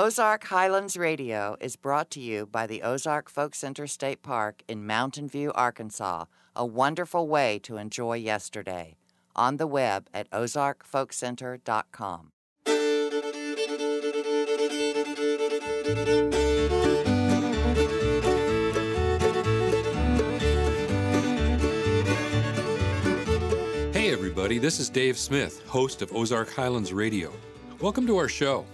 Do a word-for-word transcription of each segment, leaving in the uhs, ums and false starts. Ozark Highlands Radio is brought to you by the Ozark Folk Center State Park in Mountain View, Arkansas, a wonderful way to enjoy yesterday. On the web at Ozark Folk Center dot com. Hey everybody, this is Dave Smith, host of Ozark Highlands Radio. Welcome to our show.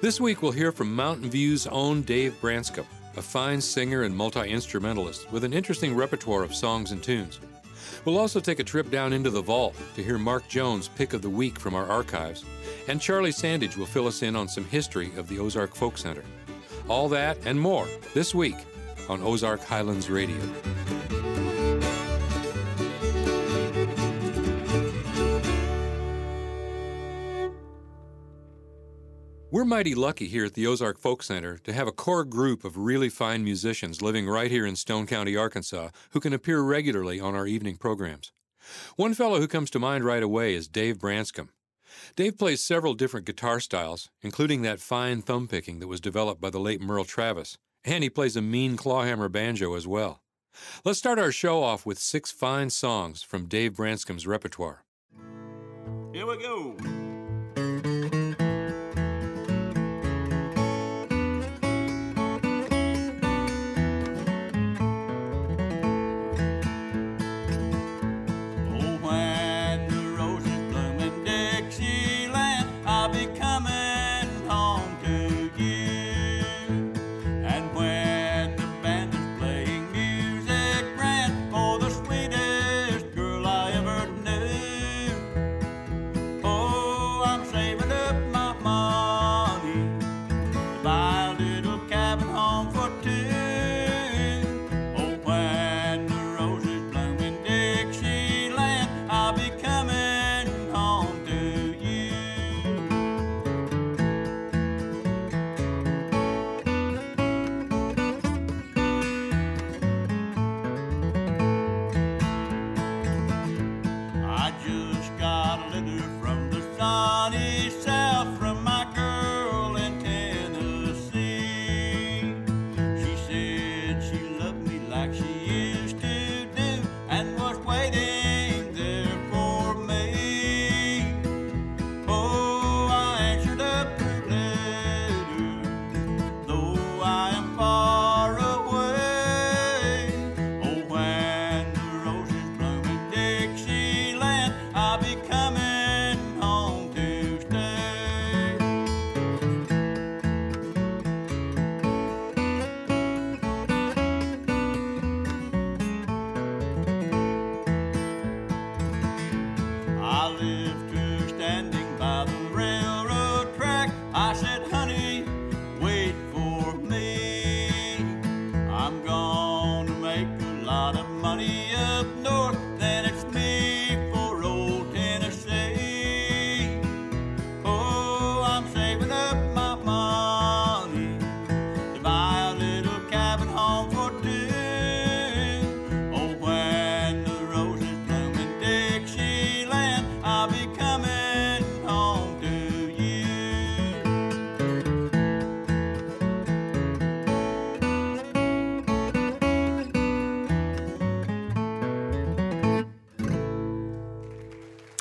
This week we'll hear from Mountain View's own Dave Branscombe, a fine singer and multi-instrumentalist with an interesting repertoire of songs and tunes. We'll also take a trip down into the vault to hear Mark Jones' pick of the week from our archives, and Charlie Sandage will fill us in on some history of the Ozark Folk Center. All that and more this week on Ozark Highlands Radio. We're mighty lucky here at the Ozark Folk Center to have a core group of really fine musicians living right here in Stone County, Arkansas, who can appear regularly on our evening programs. One fellow who comes to mind right away is Dave Branscombe. Dave plays several different guitar styles, including that fine thumb picking that was developed by the late Merle Travis, and he plays a mean clawhammer banjo as well. Let's start our show off with six fine songs from Dave Branscombe's repertoire. Here we go.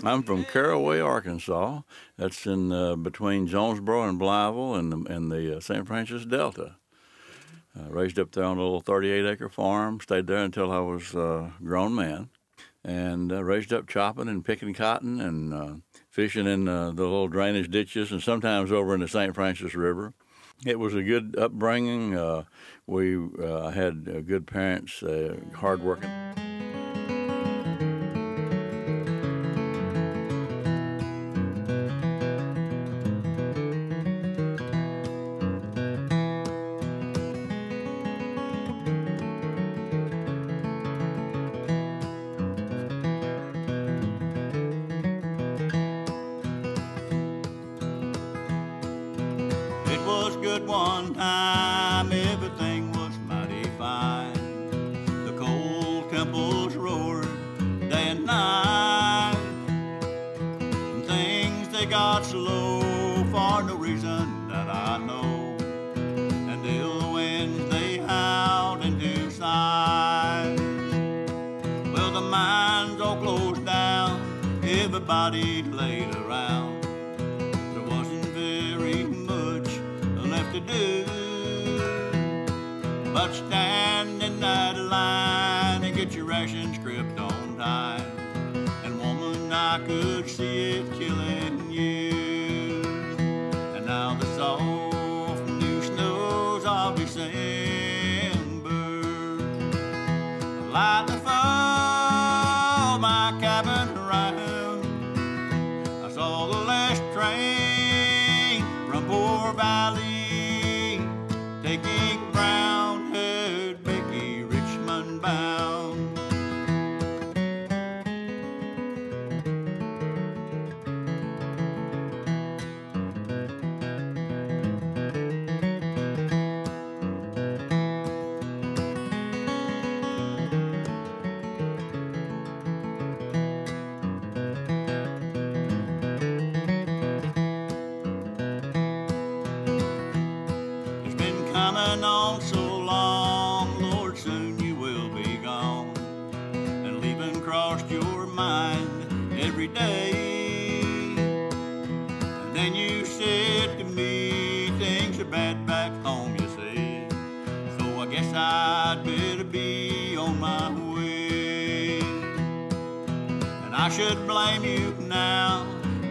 I'm from Caraway, Arkansas. That's in uh, between Jonesboro and Blytheville and the, and the uh, Saint Francis Delta. Uh, raised up there on a little thirty-eight acre farm. Stayed there until I was a uh, grown man. And uh, raised up chopping and picking cotton and uh, fishing in uh, the little drainage ditches and sometimes over in the Saint Francis River. It was a good upbringing. Uh, we uh, had uh, good parents, uh, hard-working. Got slow for no reason that I know. body laid around. There wasn't very much left to do but stand in that line and get your ration script on time. And woman, I could see it killing you. And now the soft new snows of December light the fall my cabin round. I saw the last train from Poor Valley taking brown-haired Becky Richmond bound. On so long, Lord, soon you will be gone, and leaving crossed your mind every day. And then you said to me, things are bad back home, you see, so I guess I'd better be on my way. And I should blame you now,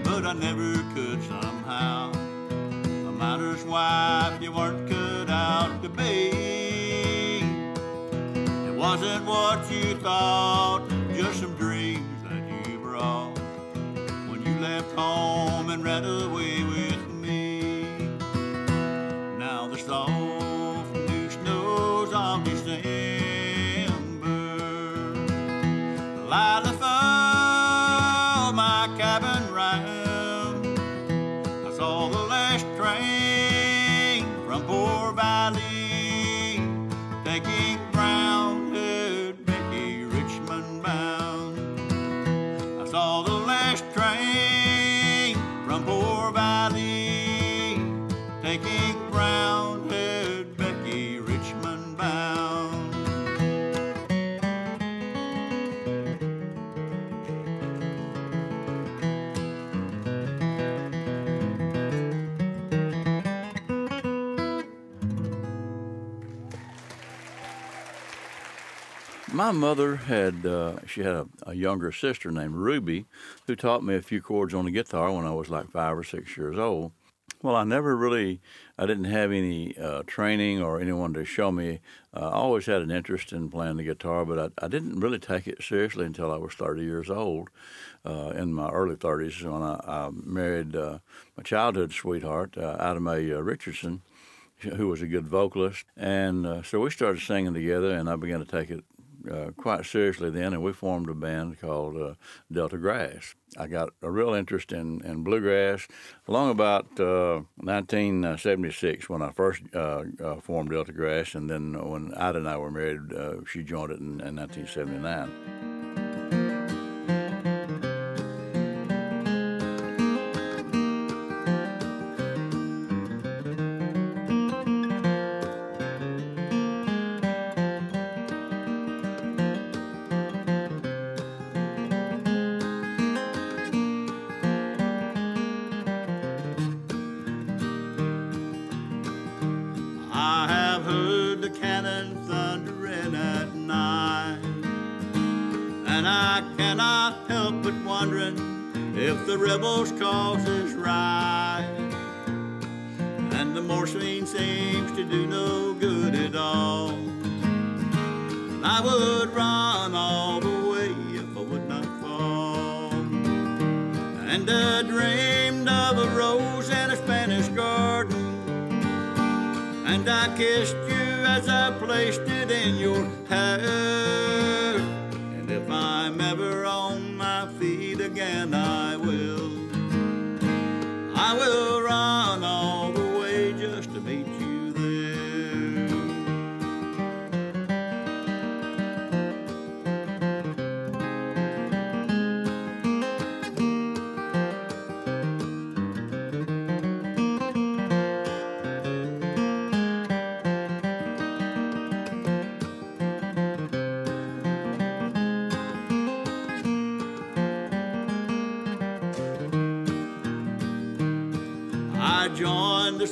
but I never could somehow. A miner's wife, you weren't cut out to be. It wasn't what you thought, just some dreams that you brought when you left home and ran away with me. Now the soft new snows of December light the fall my cabin round. I saw the last train from Poor Valley taking brown-haired Becky Richmond bound. I saw the last train from Poor Valley taking brown-haired Becky Richmond bound. My mother had, uh, she had a, a younger sister named Ruby who taught me a few chords on the guitar when I was like five or six years old. Well, I never really, I didn't have any uh, training or anyone to show me. Uh, I always had an interest in playing the guitar, but I, I didn't really take it seriously until I was thirty years old, uh, in my early thirties, when I, I married uh, my childhood sweetheart, uh, Adam A. Richardson, who was a good vocalist. And uh, so we started singing together, and I began to take it Uh, quite seriously then, and we formed a band called uh, Delta Grass. I got a real interest in, in bluegrass along about uh, nineteen seventy-six when I first uh, uh, formed Delta Grass, and then when Ida and I were married, uh, she joined it in, in nineteen seventy-nine.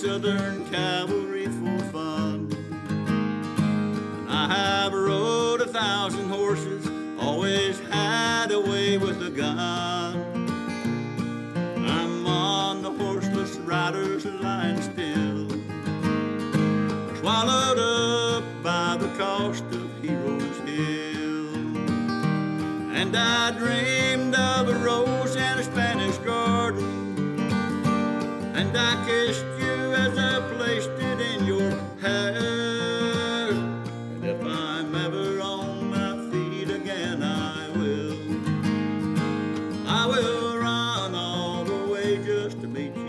the Southern cavalry for fun. And I have rode a thousand horses, always had a way with a gun. I'm on the horseless rider's line still, swallowed up by the cost of Heroes Hill. And I dreamed of a rose and a Spanish garden, and I kissed you as I placed it in your hair. And if I'm ever on my feet again, I will, I will run all the way just to meet you .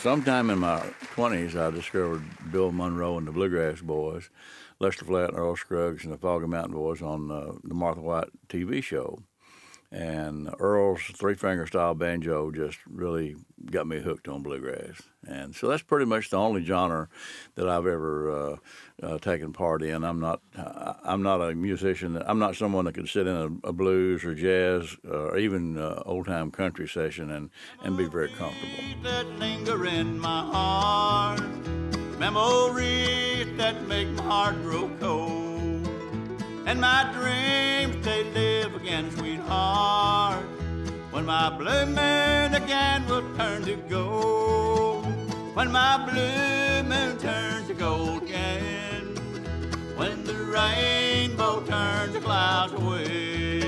Sometime in my twenties, I discovered Bill Monroe and the Bluegrass Boys, Lester Flatt and Earl Scruggs and the Foggy Mountain Boys on uh, the Martha White T V show. And Earl's three-finger style banjo just really got me hooked on bluegrass. And so that's pretty much the only genre that I've ever uh, uh, taken part in. I'm not, I'm not a musician. That, I'm not someone that could sit in a, a blues or jazz uh, or even uh, old-time country session and, and be very comfortable. That linger in my heart, memories that make my heart grow cold. And my dreams, they live again, sweetheart, when my blue moon again will turn to gold. When my blue moon turns to gold again, when the rainbow turns the clouds away.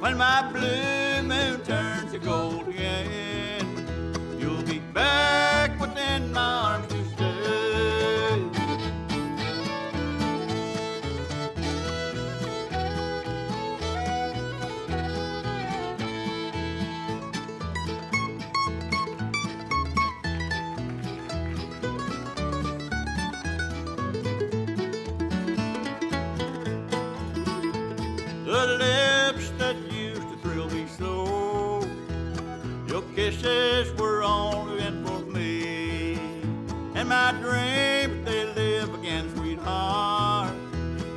When my blue moon turns to gold again, you'll be back within my arms to stay. The lips that used to thrill me so, your kisses were all in for me. And my dreams, they live again, sweetheart,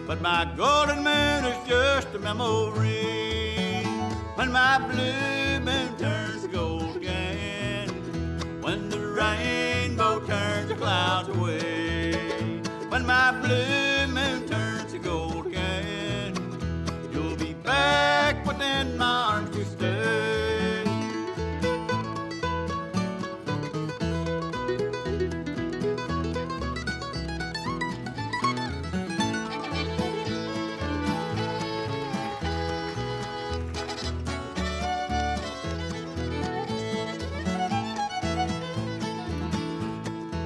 but my golden moon is just a memory. When my blue moon turns to gold again, when the rainbow turns the clouds away, when my blue moon turns to gold again, back within my arms to stay.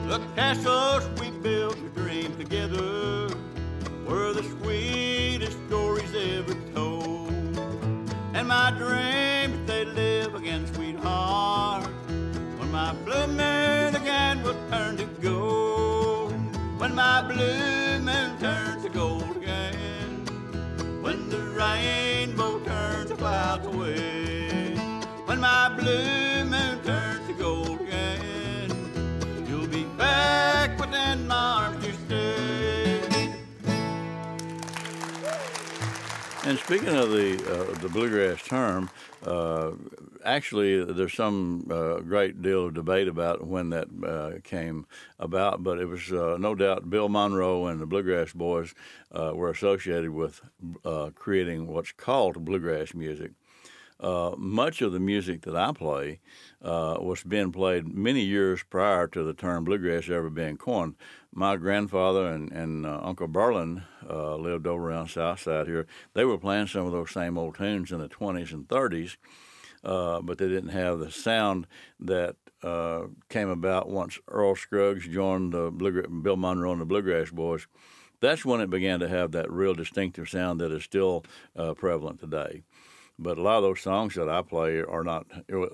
The castles we built to dream together were the sweetest stories ever told. And my dreams, they live again, sweetheart, when my blue moon again will turn to gold. When my blue moon turns to gold again, when the rainbow turns the clouds away. When my blue moon turns to gold again, you'll be back within my arms to stay. And speaking of the uh, the bluegrass term, uh, actually there's some uh, great deal of debate about when that uh, came about, but it was uh, no doubt Bill Monroe and the Bluegrass Boys uh, were associated with uh, creating what's called bluegrass music. uh, much of the music that I play uh, was being played many years prior to the term bluegrass ever being coined. My grandfather and, and uh, Uncle Berlin uh, lived over on the south side here. They were playing some of those same old tunes in the twenties and thirties, uh, but they didn't have the sound that uh, came about once Earl Scruggs joined the Bluegra- Bill Monroe and the Bluegrass Boys. That's when it began to have that real distinctive sound that is still uh, prevalent today. But a lot of those songs that I play are not,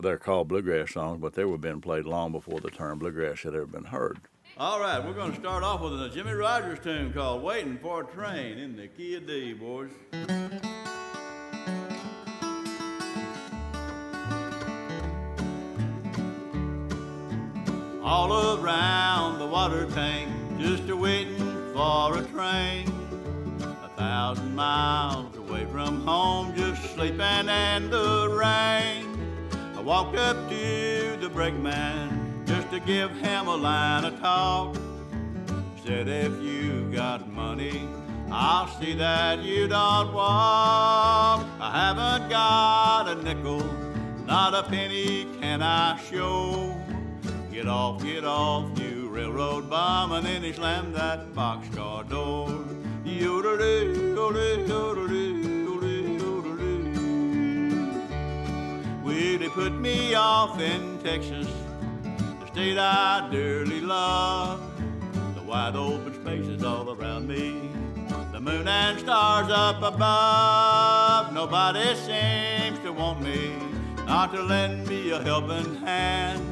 they're called bluegrass songs, but they were being played long before the term bluegrass had ever been heard. All right, we're going to start off with a Jimmy Rodgers tune called Waiting for a Train in the Key of D, boys. All around the water tank, just a-waiting for a train, a thousand miles away from home, just sleeping in the rain. I walked up to the brakeman just to give him a line of talk. Said, if you got money, I'll see that you don't walk. I haven't got a nickel, not a penny can I show. Get off, get off, you railroad bomb, and then he slammed that boxcar door. Well, they put me off in Texas, the state I dearly love. The wide open spaces all around me, the moon and stars up above. Nobody seems to want me, not to lend me a helping hand.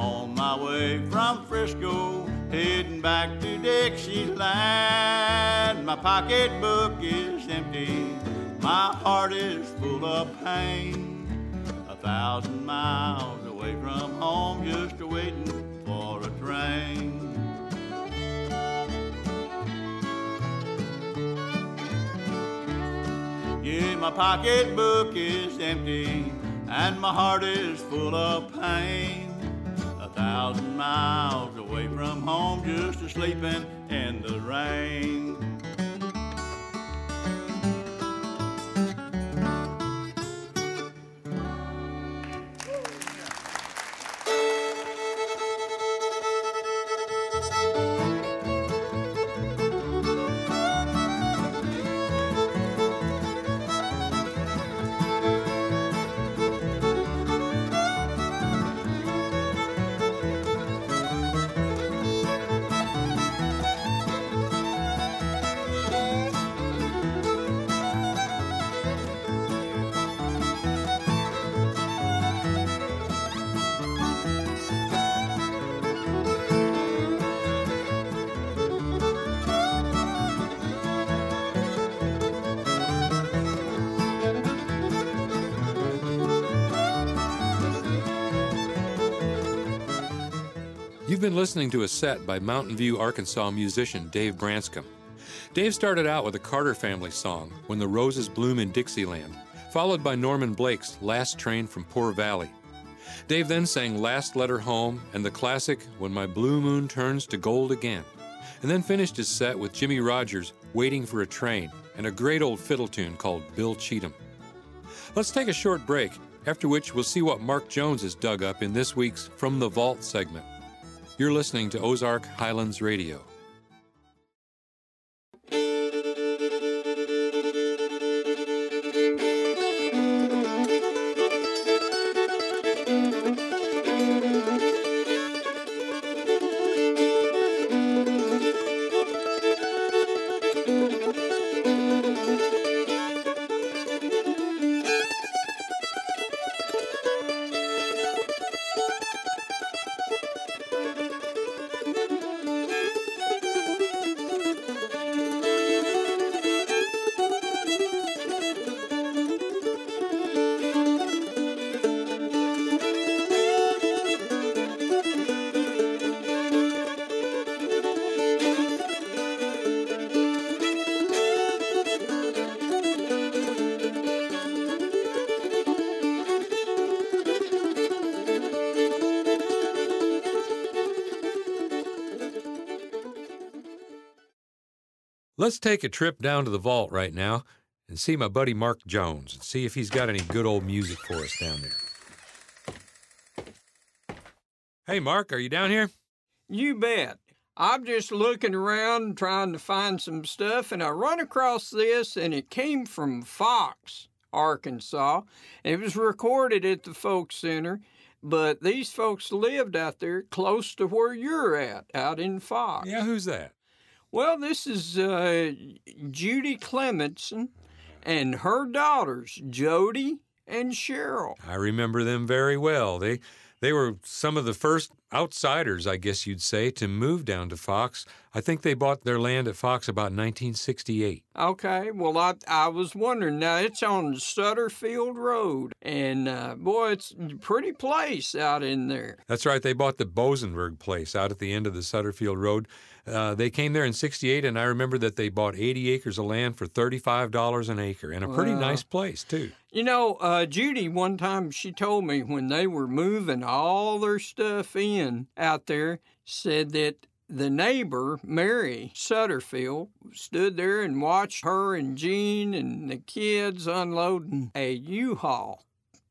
On my way from Frisco, heading back to Dixieland. My pocketbook is empty, my heart is full of pain. A thousand miles away from home, just waiting for a train. Yeah, my pocketbook is empty, and my heart is full of pain. Thousand miles away from home, just a-sleeping in the rain. You've been listening to a set by Mountain View, Arkansas musician Dave Branscombe. Dave started out with a Carter Family song, When the Roses Bloom in Dixieland, followed by Norman Blake's Last Train from Poor Valley. Dave then sang Last Letter Home and the classic When My Blue Moon Turns to Gold Again, and then finished his set with Jimmy Rodgers' Waiting for a Train and a great old fiddle tune called Bill Cheatham. Let's take a short break, after which we'll see what Mark Jones has dug up in this week's From the Vault segment. You're listening to Ozark Highlands Radio. Let's take a trip down to the vault right now and see my buddy Mark Jones and see if he's got any good old music for us down there. Hey, Mark, are you down here? You bet. I'm just looking around trying to find some stuff, and I run across this, and it came from Fox, Arkansas. It was recorded at the Folk Center, but these folks lived out there close to where you're at, out in Fox. Yeah, who's that? Well, this is uh, Judy Clementson and her daughters, Jody and Cheryl. I remember them very well. They... They were some of the first outsiders, I guess you'd say, to move down to Fox. I think they bought their land at Fox about nineteen sixty-eight. Okay, well, I I was wondering. Now, it's on Sutterfield Road, and, uh, boy, it's a pretty place out in there. That's right. They bought the Bosenberg place out at the end of the Sutterfield Road. Uh, they came there in sixty-eight, and I remember that they bought eighty acres of land for thirty-five dollars an acre, and a pretty well, nice place, too. You know, uh, Judy, one time she told me when they were moving all their stuff in out there, said that the neighbor, Mary Sutterfield, stood there and watched her and Jean and the kids unloading a U-Haul,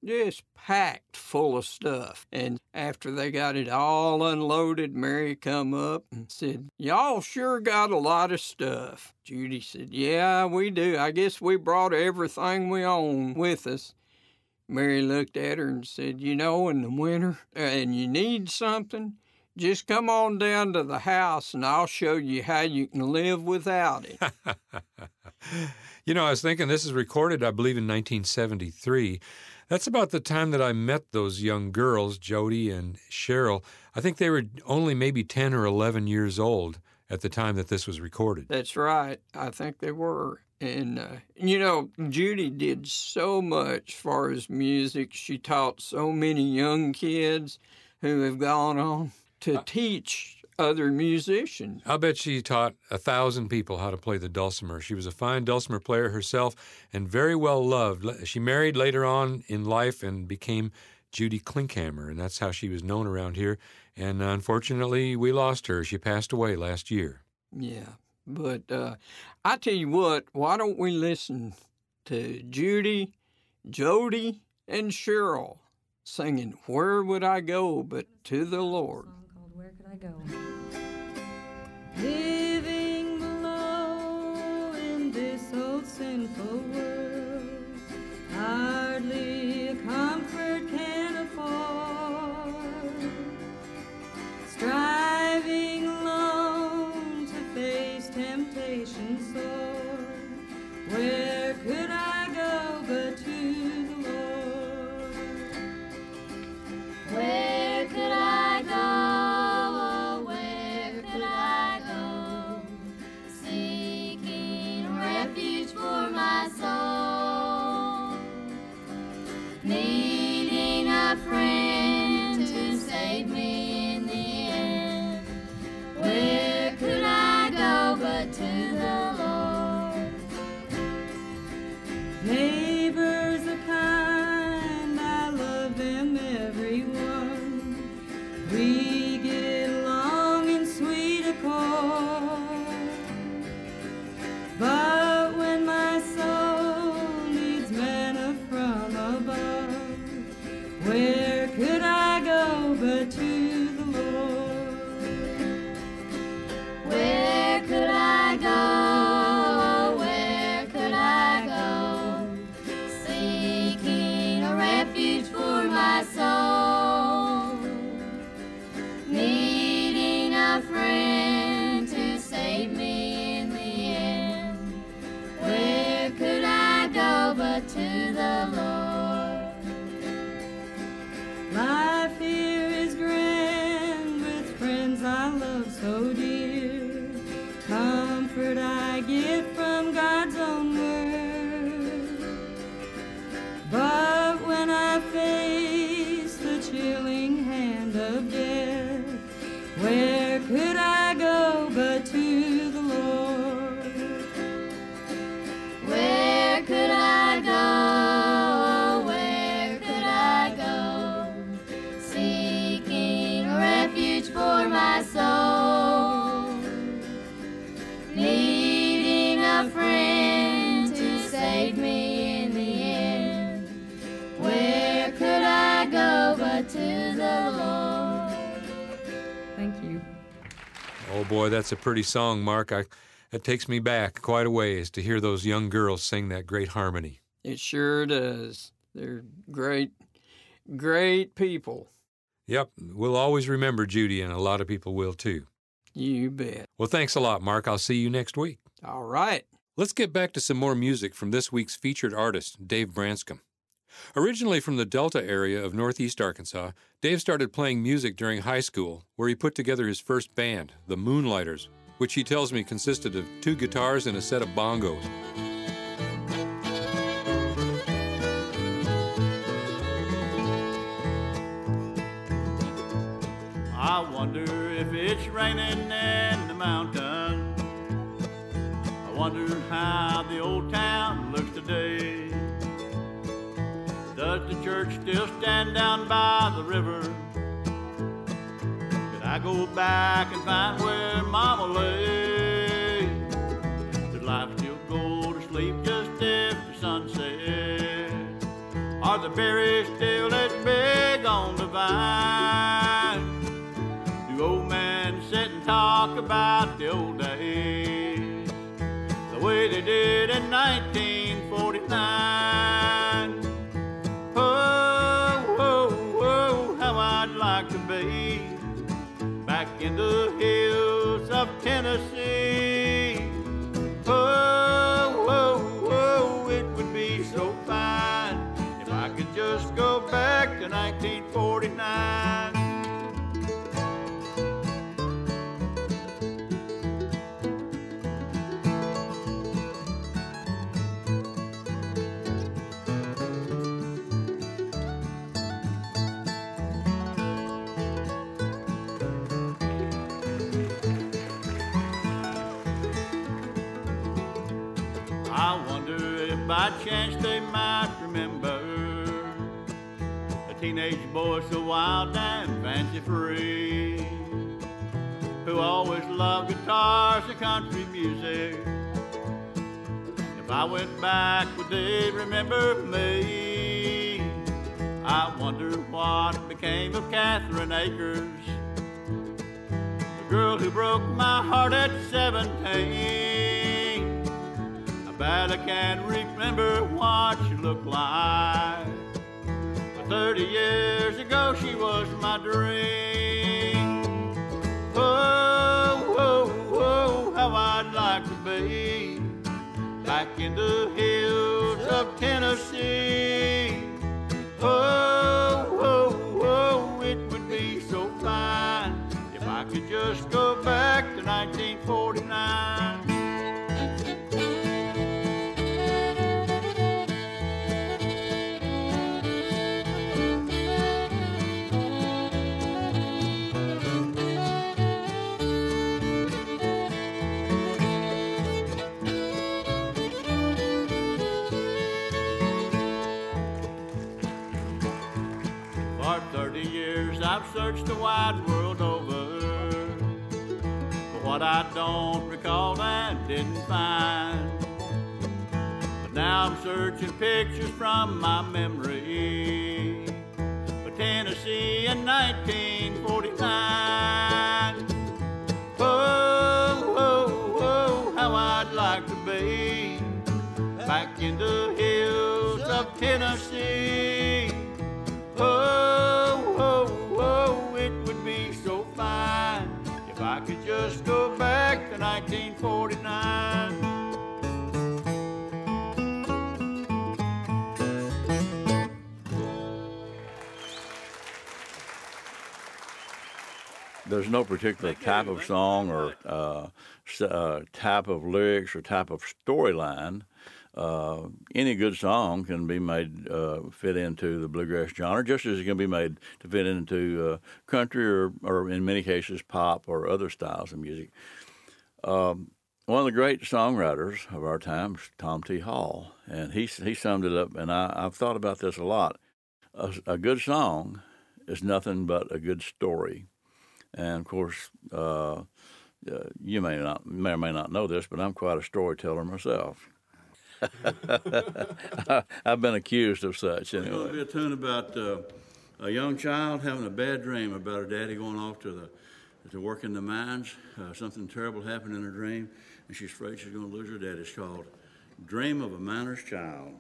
just packed full of stuff. And after they got it all unloaded, Mary come up and said, "Y'all sure got a lot of stuff." Judy said, "Yeah, we do. I guess we brought everything we own with us." Mary looked at her and said, "You know, in the winter, uh, and you need something, just come on down to the house and I'll show you how you can live without it." You know, I was thinking, this is recorded, I believe, in nineteen seventy-three. That's about the time that I met those young girls, Jody and Cheryl. I think they were only maybe ten or eleven years old at the time that this was recorded. That's right. I think they were. And, uh, you know, Judy did so much as far as music. She taught so many young kids who have gone on to I, teach other musicians. I'll bet she taught a thousand people how to play the dulcimer. She was a fine dulcimer player herself and very well loved. She married later on in life and became Judy Klinkhammer, and that's how she was known around here. And unfortunately, we lost her. She passed away last year. Yeah, but uh, I tell you what, why don't we listen to Judy, Jody, and Cheryl singing "Where Would I Go But to the Lord?" Where could I go? Living below in this old sinful world, hardly a comfort can afford. Striving alone to face temptation sore, where could I go but to the Lord? Where could I go? boy, that's a pretty song, Mark. I, it takes me back quite a ways to hear those young girls sing that great harmony. It sure does. They're great, great people. Yep. We'll always remember Judy, and a lot of people will, too. You bet. Well, thanks a lot, Mark. I'll see you next week. All right. Let's get back to some more music from this week's featured artist, Dave Branscombe. Originally from the Delta area of northeast Arkansas, Dave started playing music during high school, where he put together his first band, the Moonlighters, which he tells me consisted of two guitars and a set of bongos. I wonder if it's raining in the mountain. I wonder how the old town looks today. Does the church still stand down by the river? Could I go back and find where Mama lay? Does life still go to sleep just after sunset? Are the berries still as big on the vine? Old men sit and talk about the old days, the way they did in nineteen forty-nine. Oh, oh, oh, how I'd like to be back in the hills of Tennessee. Oh, oh, oh, it would be so fine if I could just go back to nineteen forty-nine. By chance they might remember a teenage boy so wild and fancy free, who always loved guitars and country music. If I went back, would they remember me? I wonder what became of Catherine Akers, the girl who broke my heart at seventeen. But I can't remember what she looked like. But thirty years ago she was my dream. Oh, oh, oh, how I'd like to be back in the hills of Tennessee. Oh, oh, oh, it would be so fine if I could just go back to nineteen forty-nine. I've searched the wide world over for what I don't recall and didn't find. But now I'm searching pictures from my memory for Tennessee in nineteen forty-nine. Oh, oh, oh, how I'd like to be back in the hills of Tennessee. Oh, oh, oh, it would be so fine if I could just go back to nineteen forty-nine. There's no particular type of song or uh, uh, type of lyrics or type of storyline. Uh, any good song can be made uh, fit into the bluegrass genre, just as it can be made to fit into uh, country or, or, in many cases, pop or other styles of music. Um, one of the great songwriters of our time is Tom T. Hall, and he he summed it up, and I, I've thought about this a lot. A, a good song is nothing but a good story, and, of course, uh, uh, you may not may or may not know this, but I'm quite a storyteller myself. I've been accused of such. Anyway. There's going to be a tune about uh, a young child having a bad dream about her daddy going off to the to work in the mines. Uh, something terrible happened in her dream, and she's afraid she's going to lose her dad. It's called Dream of a Miner's Child.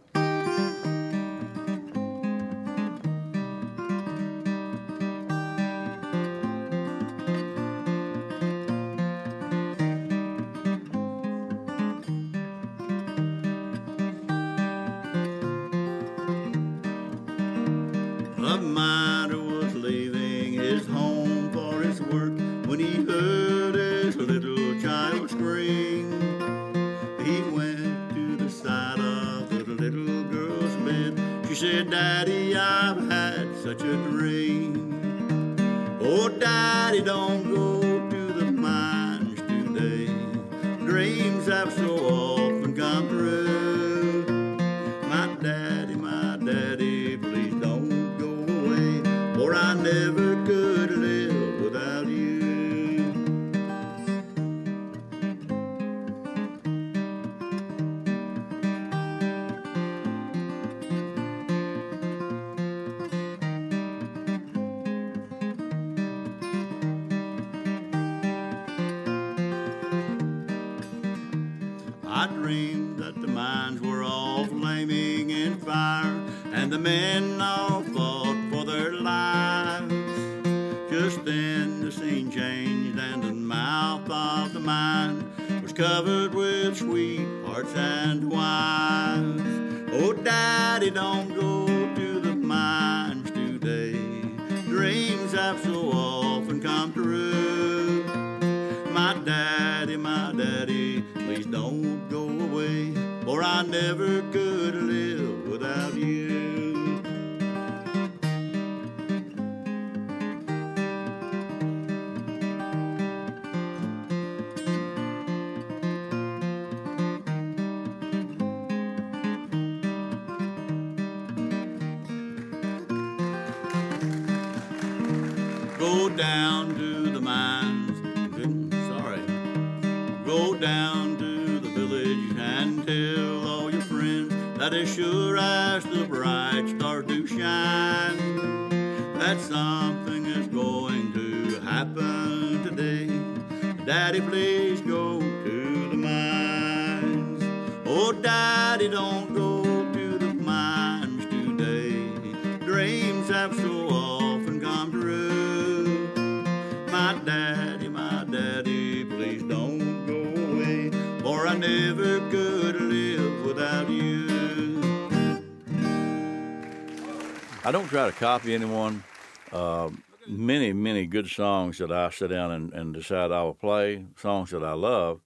I don't try to copy anyone. Uh, many, many good songs that I sit down and, and decide I will play, songs that I love.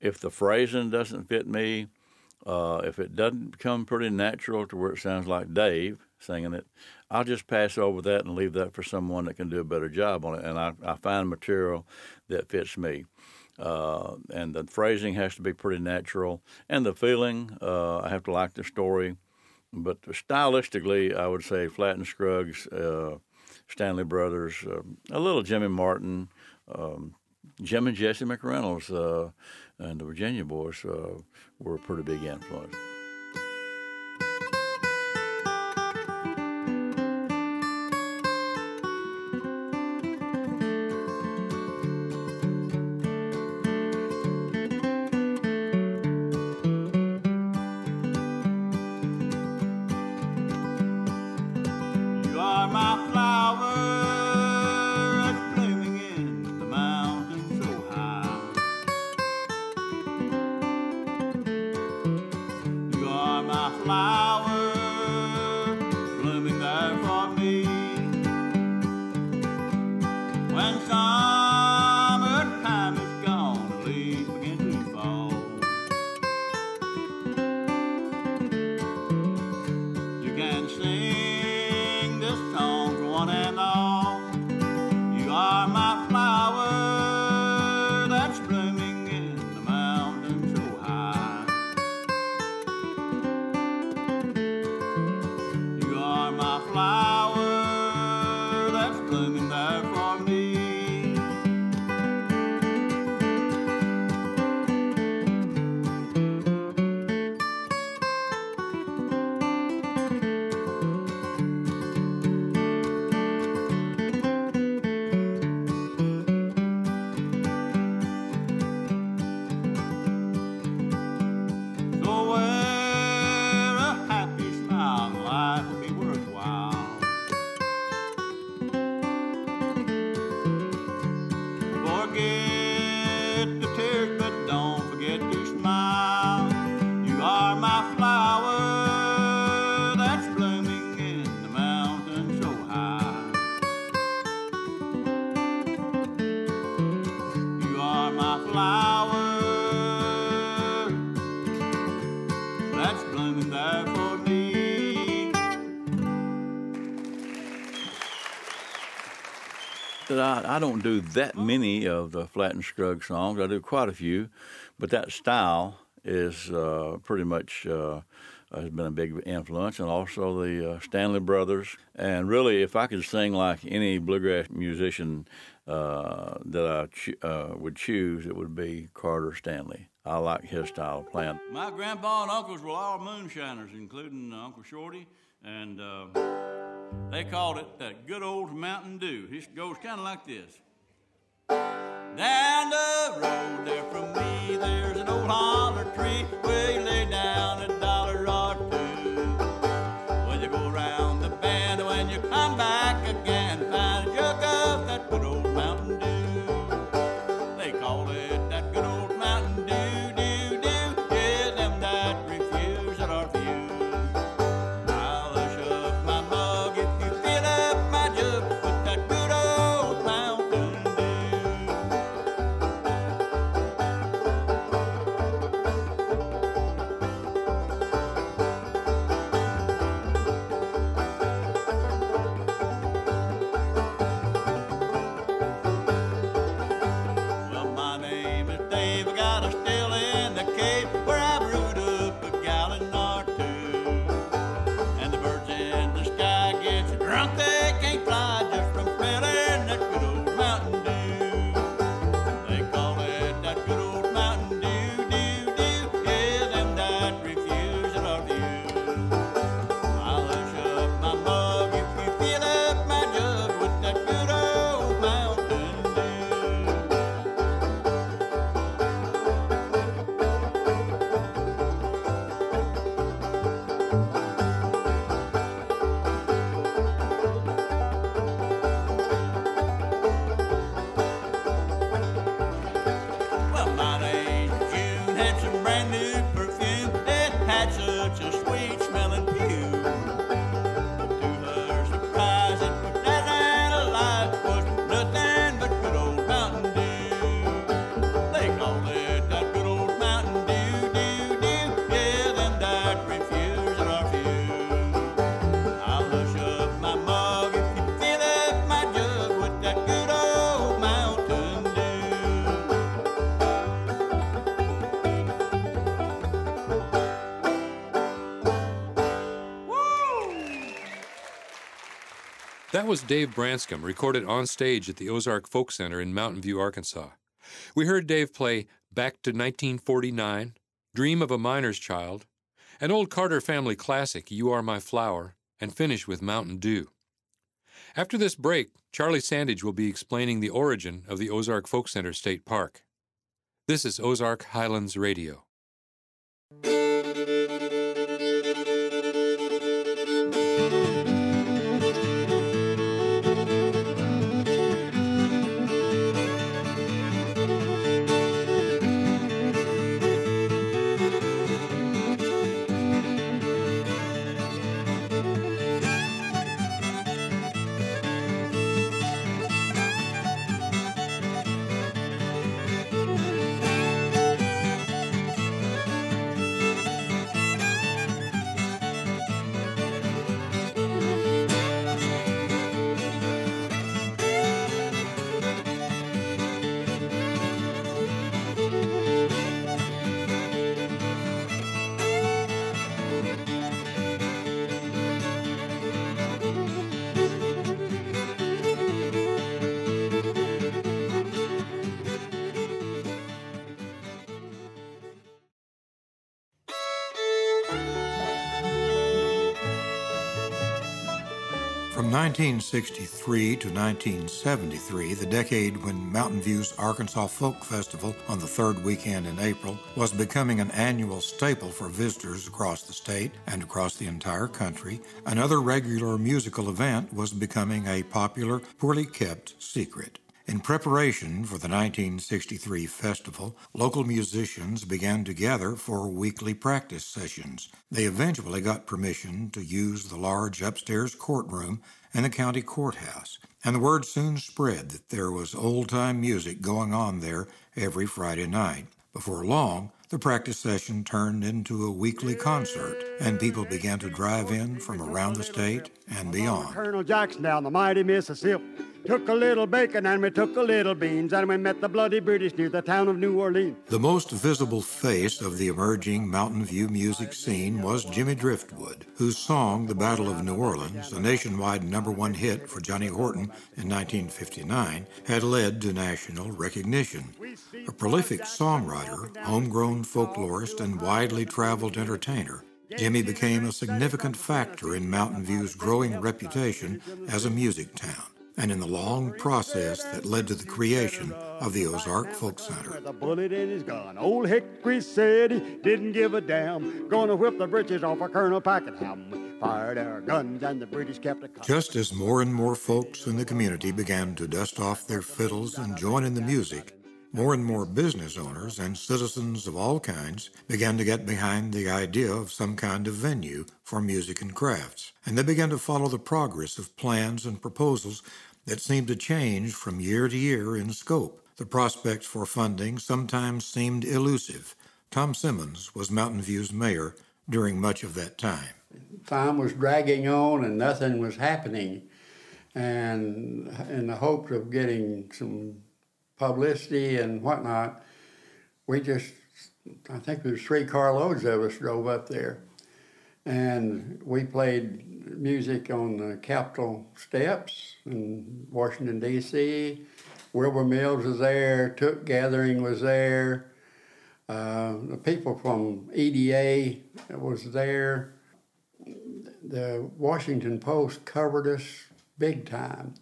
If the phrasing doesn't fit me, uh, if it doesn't become pretty natural to where it sounds like Dave singing it, I'll just pass over that and leave that for someone that can do a better job on it. And I, I find material that fits me. Uh, and the phrasing has to be pretty natural. And the feeling, uh, I have to like the story. But stylistically, I would say Flatt and Scruggs, uh, Stanley Brothers, uh, a little Jimmy Martin, um, Jim and Jesse McReynolds, uh, and the Virginia Boys uh, were a pretty big influence. said, I, I don't do that many of the Flatt and Scruggs songs. I do quite a few, but that style is uh, pretty much uh, has been a big influence, and also the uh, Stanley Brothers. And really, if I could sing like any bluegrass musician uh, that I cho- uh, would choose, it would be Carter Stanley. I like his style of playing. My grandpa and uncles were all moonshiners, including uh, Uncle Shorty, and uh, they called it that good old Mountain Dew. He goes kind of like this. Down the road there from me, there's an old holler tree where you lay down a dollar or two. When you go around the bend, when you come back again, find a jug of that good old Mountain Dew. They call it that good old Mountain Dew, dew, dew. Yeah, them that refuse it are few. I'll hush up my mug if you fill up my jug with that good old Mountain Dew. Well, my name is Dave. I got a still in the cave where I brewed up a gallon or two. And the birds in the sky get so drunk they can't fly just from smelling that good old Mountain Dew. They call it that good old Mountain Dew, dew, dew. Yeah, them that refuse it are few. I'll hush up my mug if you fill up my jug with that good old Mountain Dew. Well, my name is June, had some brand new perfume that had such a sweet smelling fume. But to her surprise, it was dead and alive, was nothing but good old Mountain Dew. They call it that good old Mountain Dew, dew, dew. Yeah, them that refuse it are few. I'll hush up my mug if you fill up my jug with that good old Mountain Dew. That was Dave Branscombe, recorded on stage at the Ozark Folk Center in Mountain View, Arkansas. We heard Dave play Back to nineteen forty-nine, Dream of a Miner's Child, an old Carter family classic, You Are My Flower, and finish with Mountain Dew. After this break, Charlie Sandage will be explaining the origin of the Ozark Folk Center State Park. This is Ozark Highlands Radio. From nineteen sixty-three to nineteen seventy-three, the decade when Mountain View's Arkansas Folk Festival on the third weekend in April was becoming an annual staple for visitors across the state and across the entire country, another regular musical event was becoming a popular, poorly kept secret. In preparation for the nineteen sixty-three festival, local musicians began to gather for weekly practice sessions. They eventually got permission to use the large upstairs courtroom and the county courthouse, and the word soon spread that there was old-time music going on there every Friday night. Before long, the practice session turned into a weekly concert, and people began to drive in from around the state and beyond. Colonel Jackson down the mighty Mississippi. Took a little bacon and we took a little beans, and we met the bloody British near the town of New Orleans. The most visible face of the emerging Mountain View music scene was Jimmy Driftwood, whose song, The Battle of New Orleans, a nationwide number one hit for Johnny Horton in nineteen fifty-nine, had led to national recognition. A prolific songwriter, homegrown folklorist, and widely traveled entertainer, Jimmy became a significant factor in Mountain View's growing reputation as a music town, and in the long process that led to the creation of the Ozark Folk Center. The bullet in his gun, old Hickory said he didn't give a damn, gonna whip the britches off of Colonel Pakenham, fired our guns and the British kept a... Just as more and more folks in the community began to dust off their fiddles and join in the music, more and more business owners and citizens of all kinds began to get behind the idea of some kind of venue for music and crafts, and they began to follow the progress of plans and proposals that seemed to change from year to year in scope. The prospects for funding sometimes seemed elusive. Tom Simmons was Mountain View's mayor during much of that time. Time was dragging on and nothing was happening. And in the hopes of getting some publicity and whatnot, we just, I think there was three carloads of us drove up there. And we played music on the Capitol steps in Washington, D C Wilbur Mills was there, Took Gathering was there. Uh, the people from E D A was there. The Washington Post covered us big time.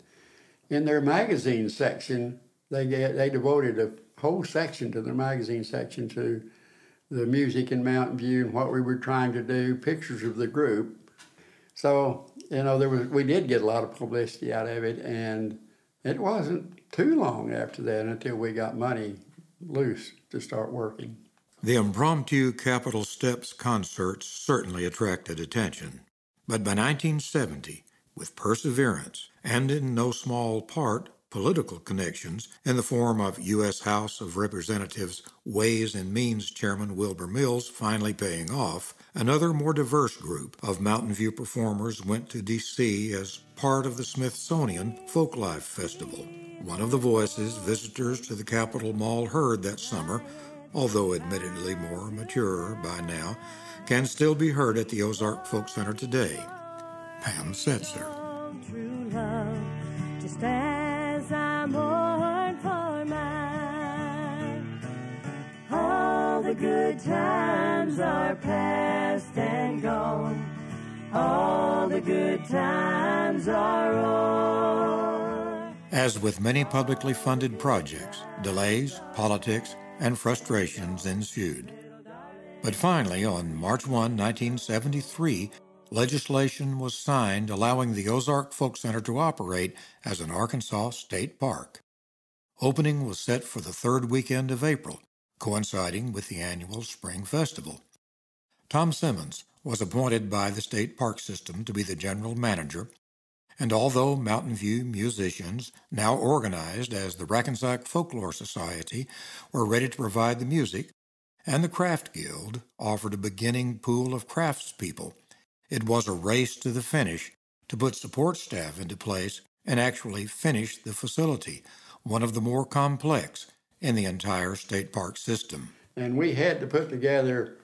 In their magazine section, they get, they devoted a whole section to their magazine section to the music in Mountain View and what we were trying to do, pictures of the group. So, you know, there was we did get a lot of publicity out of it, and it wasn't too long after that until we got money loose to start working. The impromptu Capitol Steps concerts certainly attracted attention. But by nineteen seventy, with perseverance, and in no small part political connections in the form of U S House of Representatives Ways and Means Chairman Wilbur Mills finally paying off, another more diverse group of Mountain View performers went to D C as part of the Smithsonian Folklife Festival, one of the voices visitors to the Capitol Mall heard that summer, although admittedly more mature by now, can still be heard at the Ozark Folk Center today. Pam Setzer. True love, just as I mourn for mine, all the good times are past and gone, all the good times are o'er. As with many publicly funded projects, delays, politics, and frustrations ensued. But finally, on March first, nineteen seventy-three, legislation was signed allowing the Ozark Folk Center to operate as an Arkansas state park. Opening was set for the third weekend of April, coinciding with the annual Spring Festival. Tom Simmons was appointed by the state park system to be the general manager, and although Mountain View musicians, now organized as the Rackensack Folklore Society, were ready to provide the music, and the Craft Guild offered a beginning pool of craftspeople, it was a race to the finish to put support staff into place and actually finish the facility, one of the more complex in the entire state park system. And we had to put together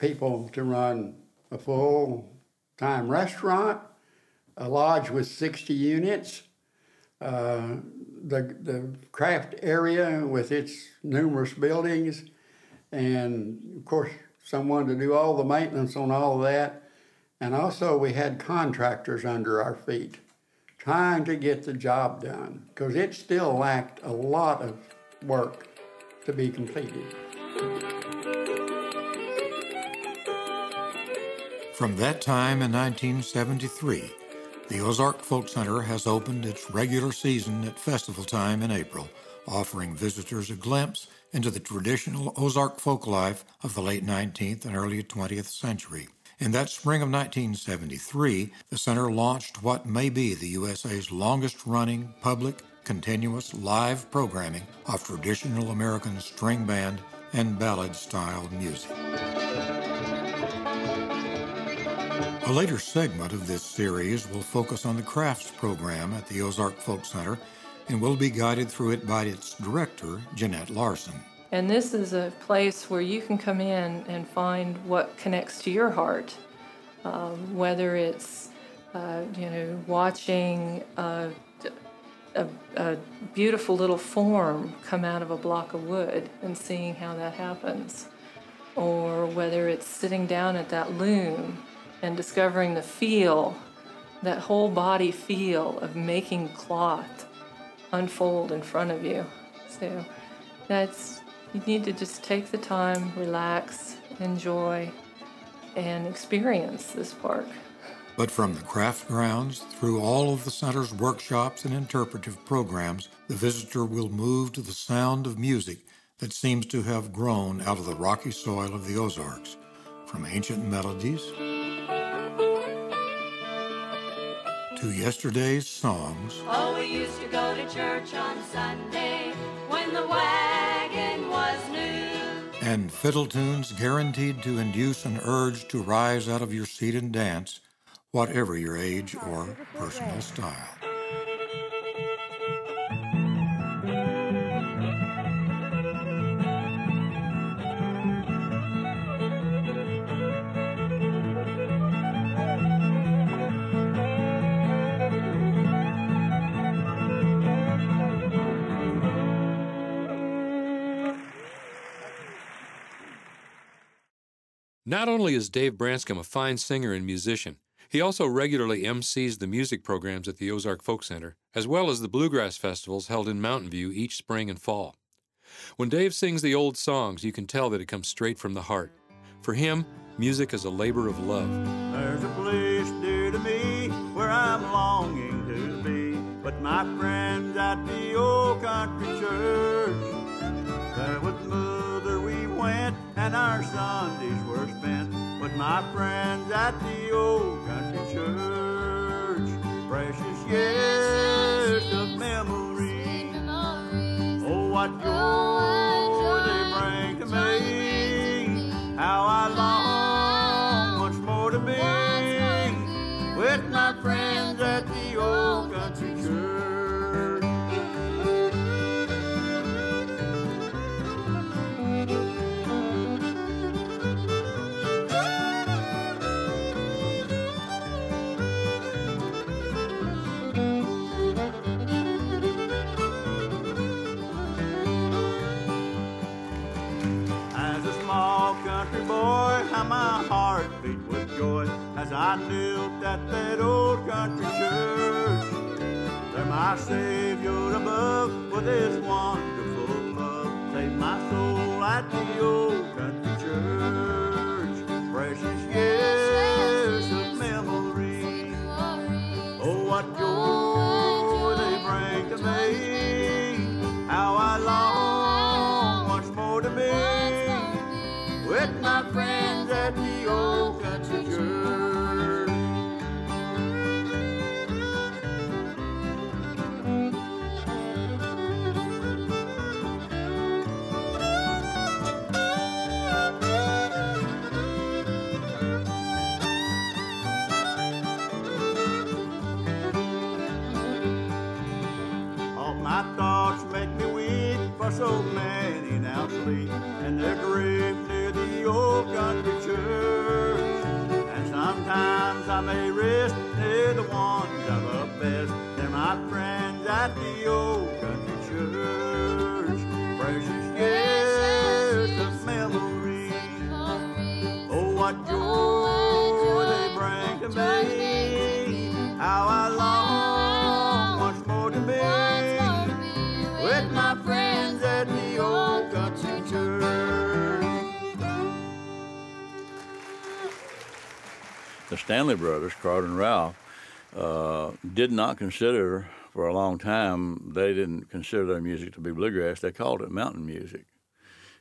people to run a full-time restaurant, a lodge with sixty units, uh, the, the craft area with its numerous buildings, and, of course, someone to do all the maintenance on all of that. And also we had contractors under our feet trying to get the job done because it still lacked a lot of work to be completed. From that time in nineteen seventy-three, the Ozark Folk Center has opened its regular season at festival time in April, offering visitors a glimpse into the traditional Ozark folk life of the late nineteenth and early twentieth century. In that spring of nineteen seventy-three, the center launched what may be the U S A's longest-running public, continuous live programming of traditional American string band and ballad-style music. A later segment of this series will focus on the crafts program at the Ozark Folk Center, and we'll be guided through it by its director, Jeanette Larson. And this is a place where you can come in and find what connects to your heart, um, whether it's, uh, you know, watching a, a, a beautiful little form come out of a block of wood and seeing how that happens, or whether it's sitting down at that loom and discovering the feel, that whole body feel of making cloth unfold in front of you. So that's, you need to just take the time, relax, enjoy, and experience this park. But from the craft grounds through all of the center's workshops and interpretive programs, the visitor will move to the sound of music that seems to have grown out of the rocky soil of the Ozarks, from ancient melodies to yesterday's songs. Oh, we used to go to church on Sunday when the wagon was new. And fiddle tunes guaranteed to induce an urge to rise out of your seat and dance, whatever your age or personal style. Not only is Dave Branscombe a fine singer and musician, he also regularly M Cs the music programs at the Ozark Folk Center, as well as the bluegrass festivals held in Mountain View each spring and fall. When Dave sings the old songs, you can tell that it comes straight from the heart. For him, music is a labor of love. There's a place dear to me where I'm longing to be, but my friends at the old country church, there was mother we went and our Sundays were spent with my friends at the old country church. Precious years of memory. Oh, what joy they bring to me. How I long once more to be with my friends at the old country church. My heart beat with joy as I knelt at that old country church. There my Savior above with his wonderful love saved my soul at the old country church. Precious years of memory. Oh, what joy they bring to me. How I long once more to be with my friends at the old country church. All my thoughts make me weak, for so many now sleep, and they're grieved near the old country church. Sometimes I may rest near the ones I love best. They're my friends at the old country church. Precious years of memory. Oh, what joy they bring to me. How I long once more to be with my friends at the old country church. The Stanley Brothers, Carter and Ralph, uh, did not consider, for a long time, they didn't consider their music to be bluegrass. They called it mountain music.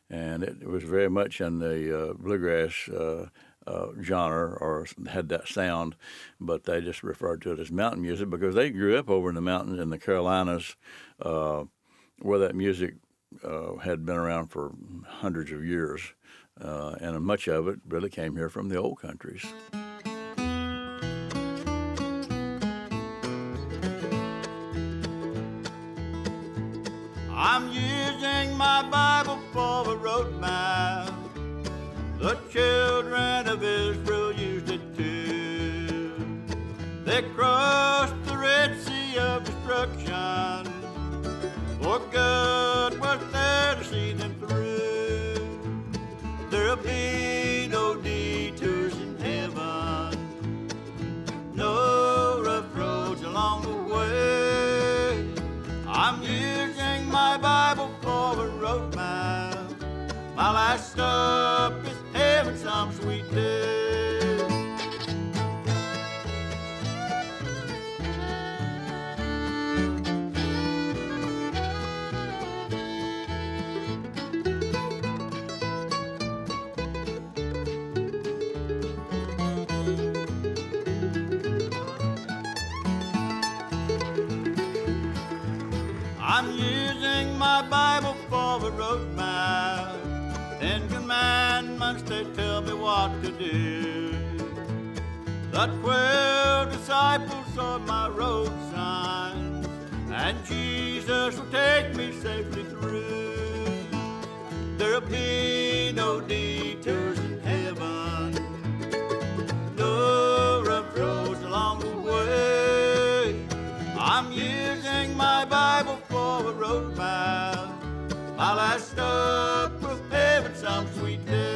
And it was very much in the uh, bluegrass uh, uh, genre, or had that sound, but they just referred to it as mountain music because they grew up over in the mountains in the Carolinas, uh, where that music uh, had been around for hundreds of years. Uh, and much of it really came here from the old countries. my Bible for a road map. The children of Israel used it too. They crossed the Red Sea of destruction, for God was there to see them through. There'll be no detours in heaven, no rough roads along the way. I'm using my Bible for a road map. My last stop is heaven some sweet day. I'm using my Bible for a road map. Ten commandments, they tell me what to do. The twelve disciples are my road signs, and Jesus will take me safely through. There'll be no detours in heaven, no rough roads along the way. I'm using my Bible for a road map. My last stop will heaven some sweet day.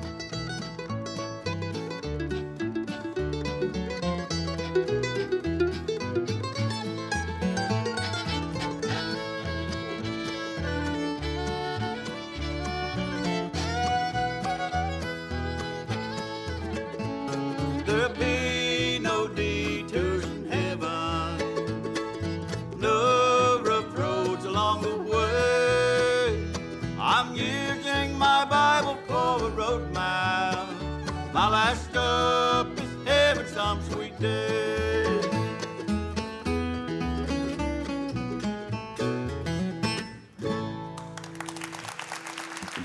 There'll be no detours in heaven, no along the way. I'm using my Bible for a road map. My last stop is heaven some sweet day.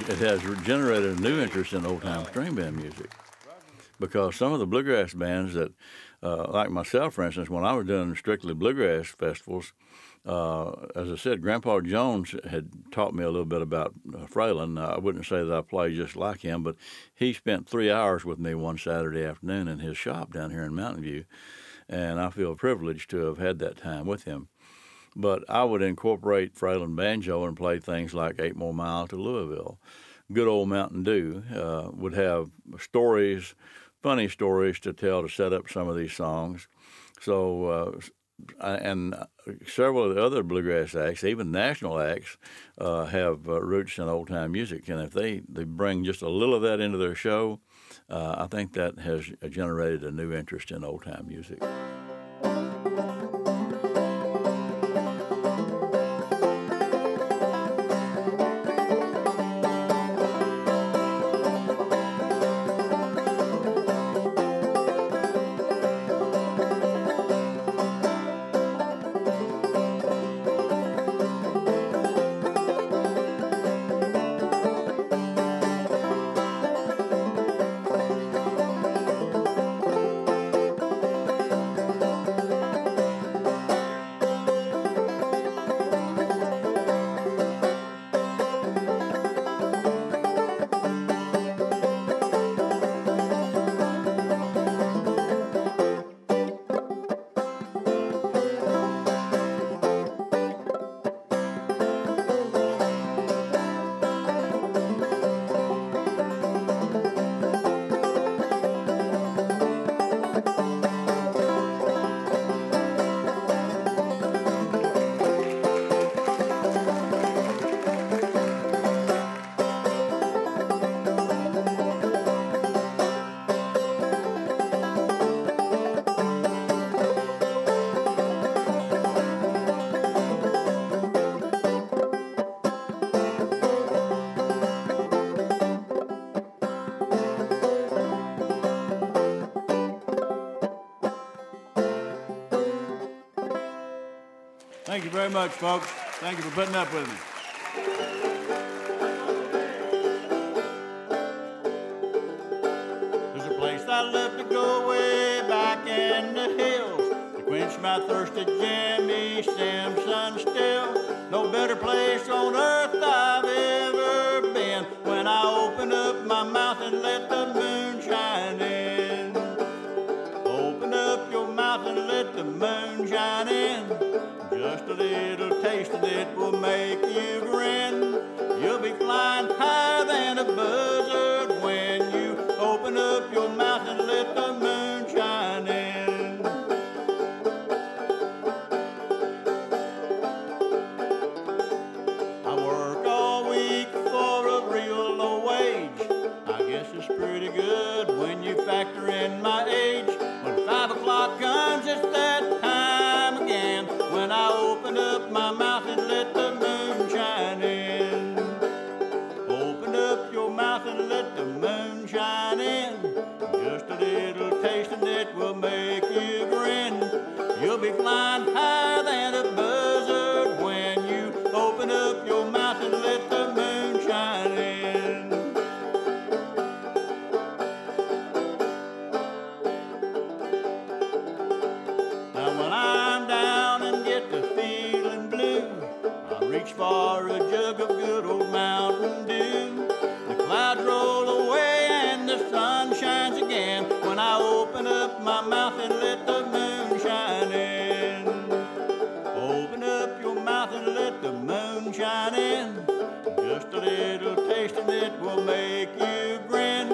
It has generated a new interest in old-time string band music, because some of the bluegrass bands that, uh, like myself, for instance, when I was doing strictly bluegrass festivals, Uh, as I said, Grandpa Jones had taught me a little bit about uh, Fralin. Uh, I wouldn't say that I play just like him, but he spent three hours with me one Saturday afternoon in his shop down here in Mountain View, and I feel privileged to have had that time with him. But I would incorporate Fralin banjo and play things like Eight More Mile to Louisville. Good Old Mountain Dew uh, would have stories, funny stories to tell to set up some of these songs. So... Uh, and several of the other bluegrass acts, even national acts, uh, have uh, roots in old-time music. And if they, they bring just a little of that into their show, uh, I think that has generated a new interest in old-time music. Thank you very much, folks. Thank you for putting up with me. There's a place I love to go way back in the hills to quench my thirst at Jimmy Simpson still. No better place on earth I've ever been. When I opened up my mouth and let the moon shine in. Open up your mouth and let the moon shine in. Just a little taste of it will make you grin. You'll be flying higher than a buzzard when you open up your mouth and let the moon shine in. Factor in my age. When five o'clock comes, it's that time again. When I open up my mouth and let the moon shine in. Open up your mouth and let the moon shine in. Just a little taste and it will make you grin. You'll be flying higher than a buzzard when you open up your mouth and let the moon shine in. For a jug of good old Mountain Dew. The clouds roll away and the sun shines again. When I open up my mouth and let the moon shine in. Open up your mouth and let the moon shine in. Just a little taste and it will make you grin.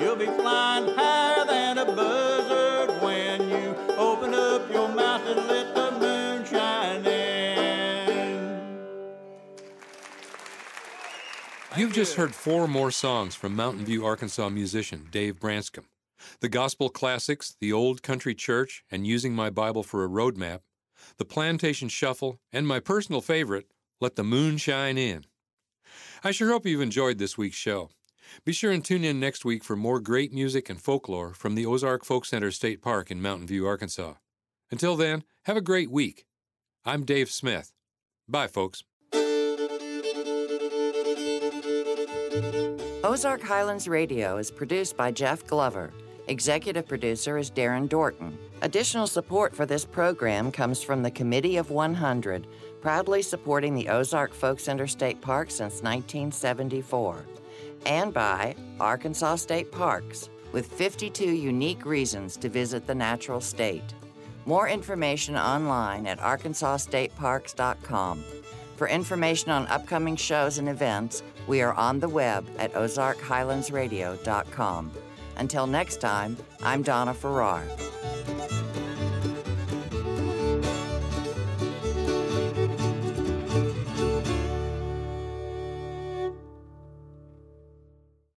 You'll be flying higher than a buzzard when you open up your mouth and let the moon shine in. You've just heard four more songs from Mountain View, Arkansas musician Dave Branscombe. The gospel classics, The Old Country Church, and Using My Bible for a Road Map, The Plantation Shuffle, and my personal favorite, Let the Moon Shine In. I sure hope you've enjoyed this week's show. Be sure and tune in next week for more great music and folklore from the Ozark Folk Center State Park in Mountain View, Arkansas. Until then, have a great week. I'm Dave Smith. Bye, folks. Ozark Highlands Radio is produced by Jeff Glover. Executive producer is Darren Dorton. Additional support for this program comes from the Committee of one hundred, proudly supporting the Ozark Folk Center State Park since nineteen seventy-four, and by Arkansas State Parks, with fifty-two unique reasons to visit the natural state. More information online at arkansas state parks dot com. For information on upcoming shows and events, we are on the web at ozark highlands radio dot com. Until next time, I'm Donna Farrar.